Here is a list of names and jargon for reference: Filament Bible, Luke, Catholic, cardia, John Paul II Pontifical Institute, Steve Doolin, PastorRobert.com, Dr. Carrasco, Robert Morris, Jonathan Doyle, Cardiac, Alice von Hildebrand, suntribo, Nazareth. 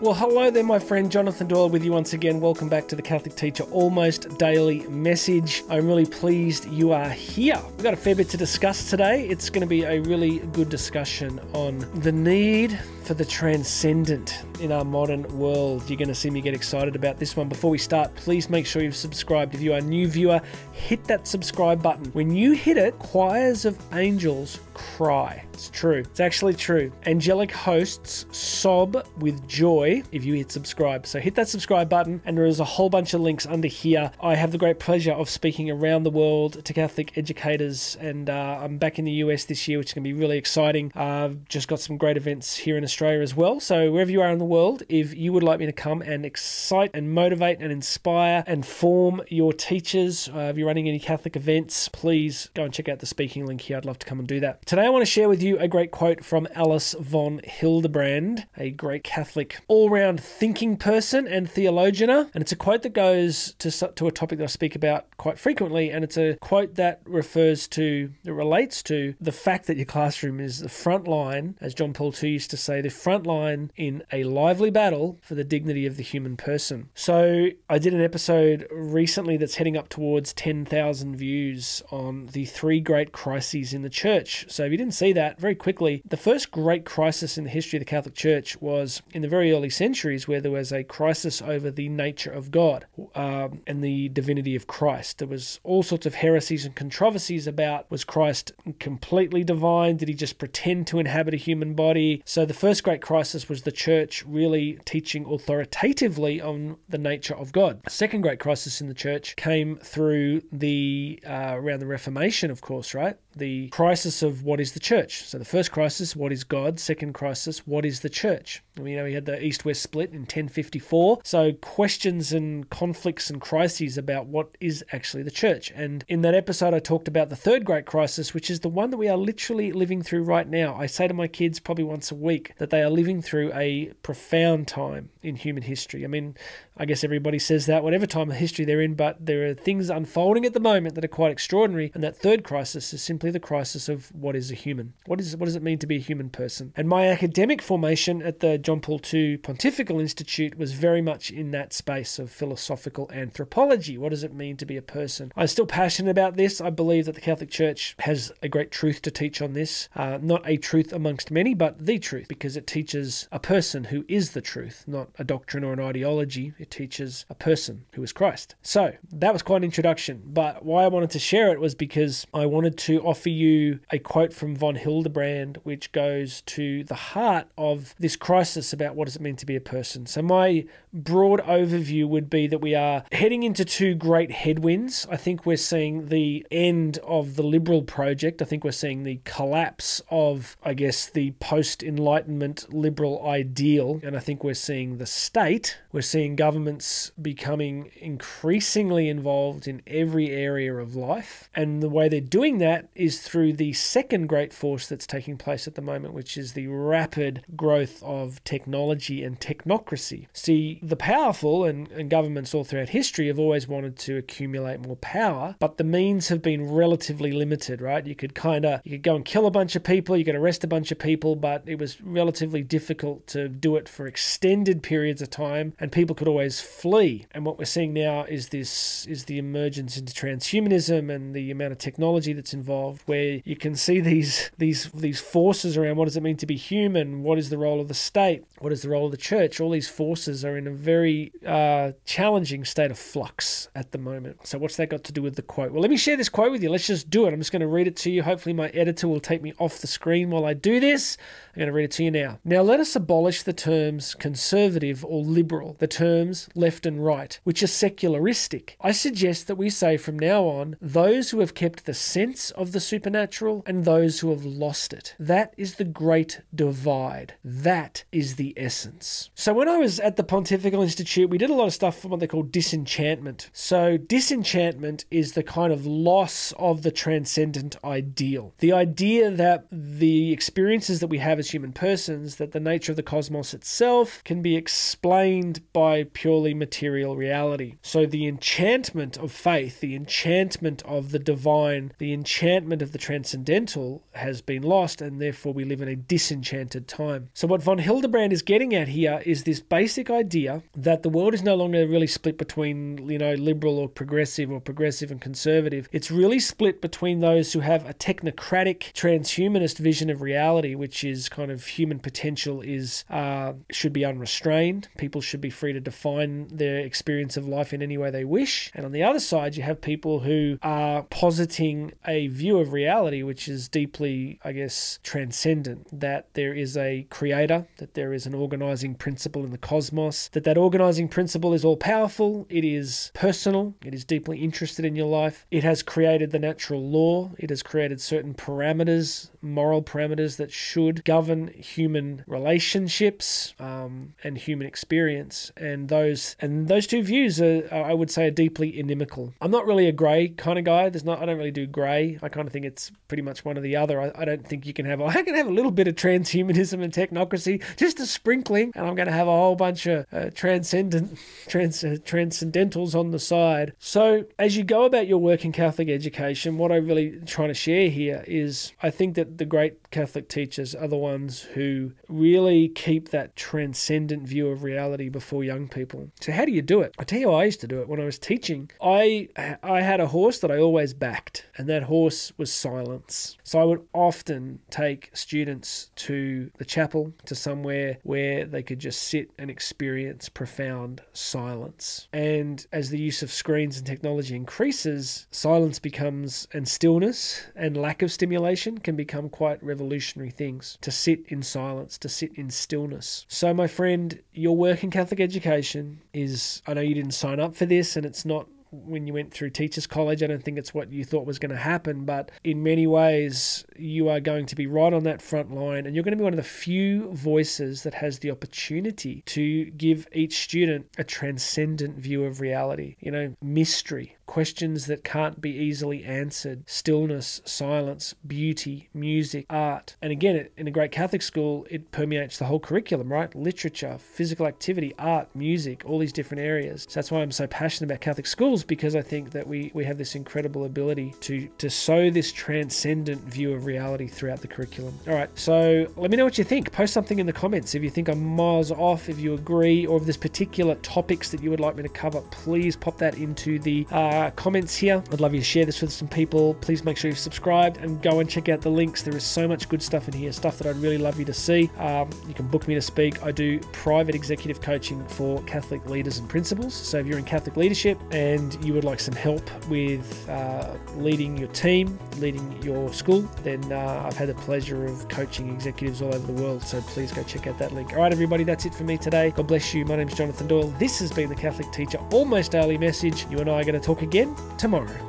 Well, hello there, my friend. Jonathan Doyle with you once again. Welcome back to the Catholic Teacher Almost Daily Message. I'm really pleased you are here. We've got a fair bit to discuss today. It's going to be a really good discussion on the need for the transcendent in our modern world. You're going to see me get excited about this one. Before we start, please make sure you've subscribed. If you are a new viewer, hit that subscribe button. When you hit it, choirs of angels cry. It's true. It's actually true. Angelic hosts sob with joy if you hit subscribe. So hit that subscribe button, and there is a whole bunch of links under here. I have the great pleasure of speaking around the world to Catholic educators, and I'm back in the US this year, which is going to be really exciting. I've just got some great events here in Australia as well. So wherever you are in the world, if you would like me to come and excite and motivate and inspire and form your teachers, if you're running any Catholic events, please go and check out the speaking link here. I'd love to come and do that. Today I want to share with you a great quote from Alice von Hildebrand, a great Catholic all-round thinking person and theologian. And it's a quote that goes to a topic that I speak about quite frequently. And it's a quote that relates to the fact that your classroom is the front line, as John Paul II used to say, the front line in a lively battle for the dignity of the human person. So I did an episode recently that's heading up towards 10,000 views on the three great crises in the church. So if you didn't see that, very quickly, the first great crisis in the history of the Catholic Church was in the very early centuries, where there was a crisis over the nature of God and the divinity of Christ. There was all sorts of heresies and controversies about, was Christ completely divine? Did he just pretend to inhabit a human body? So the first great crisis was the Church really teaching authoritatively on the nature of God. A second great crisis in the Church came through around the Reformation, of course, right? The crisis of what is the Church. So the first crisis, what is God? Second crisis, what is the Church? We know we had the East-West split in 1054. So questions and conflicts and crises about what is actually the Church. And in that episode, I talked about the third great crisis, which is the one that we are literally living through right now. I say to my kids probably once a week that they are living through a profound time in human history. I mean, I guess everybody says that whatever time of history they're in, but there are things unfolding at the moment that are quite extraordinary. And that third crisis is simply the crisis of what is a human. What does it mean to be a human person? And my academic formation at the John Paul II Pontifical Institute was very much in that space of philosophical anthropology. What does it mean to be a person? I'm still passionate about this. I believe that the Catholic Church has a great truth to teach on this. Not a truth amongst many, but the truth, because it teaches a person who is the truth, not a doctrine or an ideology. It teaches a person who is Christ. So that was quite an introduction, but why I wanted to share it was because I wanted to offer you a quote from von Hildebrand, which goes to the heart of this crisis about what does it mean to be a person. So my broad overview would be that we are heading into two great headwinds. I think we're seeing the end of the liberal project. I think we're seeing the collapse of, I guess, the post-Enlightenment liberal ideal. And I think we're seeing the state. We're seeing governments becoming increasingly involved in every area of life. And the way they're doing that is through the second great force that's taking place at the moment, which is the rapid growth of technology and technocracy. See, the powerful and governments all throughout history have always wanted to accumulate more power, but the means have been relatively limited, right? You could go and kill a bunch of people, you could arrest a bunch of people, but it was relatively difficult to do it for extended periods of time, and people could always flee. And what we're seeing now is the emergence into transhumanism and the amount of technology that's involved, where you can see these forces around what does it mean to be human, what is the role of the state, what is the role of the church. All these forces are in a very challenging state of flux at the moment. So what's that got to do with the quote? Well, let me share this quote with you. Let's just do it. I'm just going to read it to you. Hopefully my editor will take me off the screen while I do this. I'm going to read it to you now. "Now let us abolish the terms conservative or liberal, the terms left and right, which are secularistic. I suggest that we say from now on, those who have kept the sense of the supernatural and those who have lost it. That is the great divide. That is the essence." So when I was at the Pontifical Institute, we did a lot of stuff for what they call disenchantment. So disenchantment is the kind of loss of the transcendent ideal. The idea that the experiences that we have as human persons, that the nature of the cosmos itself can be explained by purely material reality. So the enchantment of faith, the enchantment of the divine, the enchantment of the transcendental has been lost, and therefore we live in a disenchanted time. So what von Hildebrand Hildebrand is getting at here is this basic idea that the world is no longer really split between, you know, liberal or progressive and conservative. It's really split between those who have a technocratic transhumanist vision of reality, which is kind of human potential is should be unrestrained. People should be free to define their experience of life in any way they wish. And on the other side, you have people who are positing a view of reality, which is deeply, I guess, transcendent, that there is a creator, that there is an organizing principle in the cosmos, that that organizing principle is all powerful, it is personal, it is deeply interested in your life, it has created the natural law, it has created certain parameters, moral parameters that should govern human relationships and human experience. And those two views are, I would say, are deeply inimical. I'm not really a grey kind of guy. I don't really do grey. I kind of think it's pretty much one or the other. I don't think you can have. I can have a little bit of transhumanism and technocracy, just a sprinkling, and I'm going to have a whole bunch of transcendentals on the side. So as you go about your work in Catholic education, what I'm really trying to share here is I think that the great Catholic teachers are the ones who really keep that transcendent view of reality before young people. So how do you do it? I tell you, I used to do it when I was teaching. I had a horse that I always backed, and that horse was silence. So I would often take students to the chapel, to somewhere where they could just sit and experience profound silence. And as the use of screens and technology increases, silence becomes, and stillness and lack of stimulation can become quite revolutionary things. To sit in silence, to sit in stillness. So my friend, your work in Catholic education is, I know you didn't sign up for this, and it's not when you went through teachers college, I don't think it's what you thought was going to happen, but in many ways you are going to be right on that front line, and you're going to be one of the few voices that has the opportunity to give each student a transcendent view of reality. You know, mystery, questions that can't be easily answered, stillness, silence, beauty, music, art. And again, in a great Catholic school, it permeates the whole curriculum, right? Literature, physical activity, art, music, all these different areas. So that's why I'm so passionate about Catholic schools, because I think that we have this incredible ability to sow this transcendent view of reality throughout the curriculum. All right, so let me know what you think. Post something in the comments if you think I'm miles off, if you agree, or if there's particular topics that you would like me to cover. Please pop that into the comments here. I'd love you to share this with some people. Please make sure you've subscribed and go and check out the links. There is so much good stuff in here, stuff that I'd really love you to see. You can book me to speak. I do private executive coaching for Catholic leaders and principals. So if you're in Catholic leadership and you would like some help with leading your team, leading your school, then I've had the pleasure of coaching executives all over the world. So please go check out that link. All right, everybody, that's it for me today. God bless you. My name's Jonathan Doyle. This has been the Catholic Teacher Almost Daily Message. You and I are going to talk again tomorrow.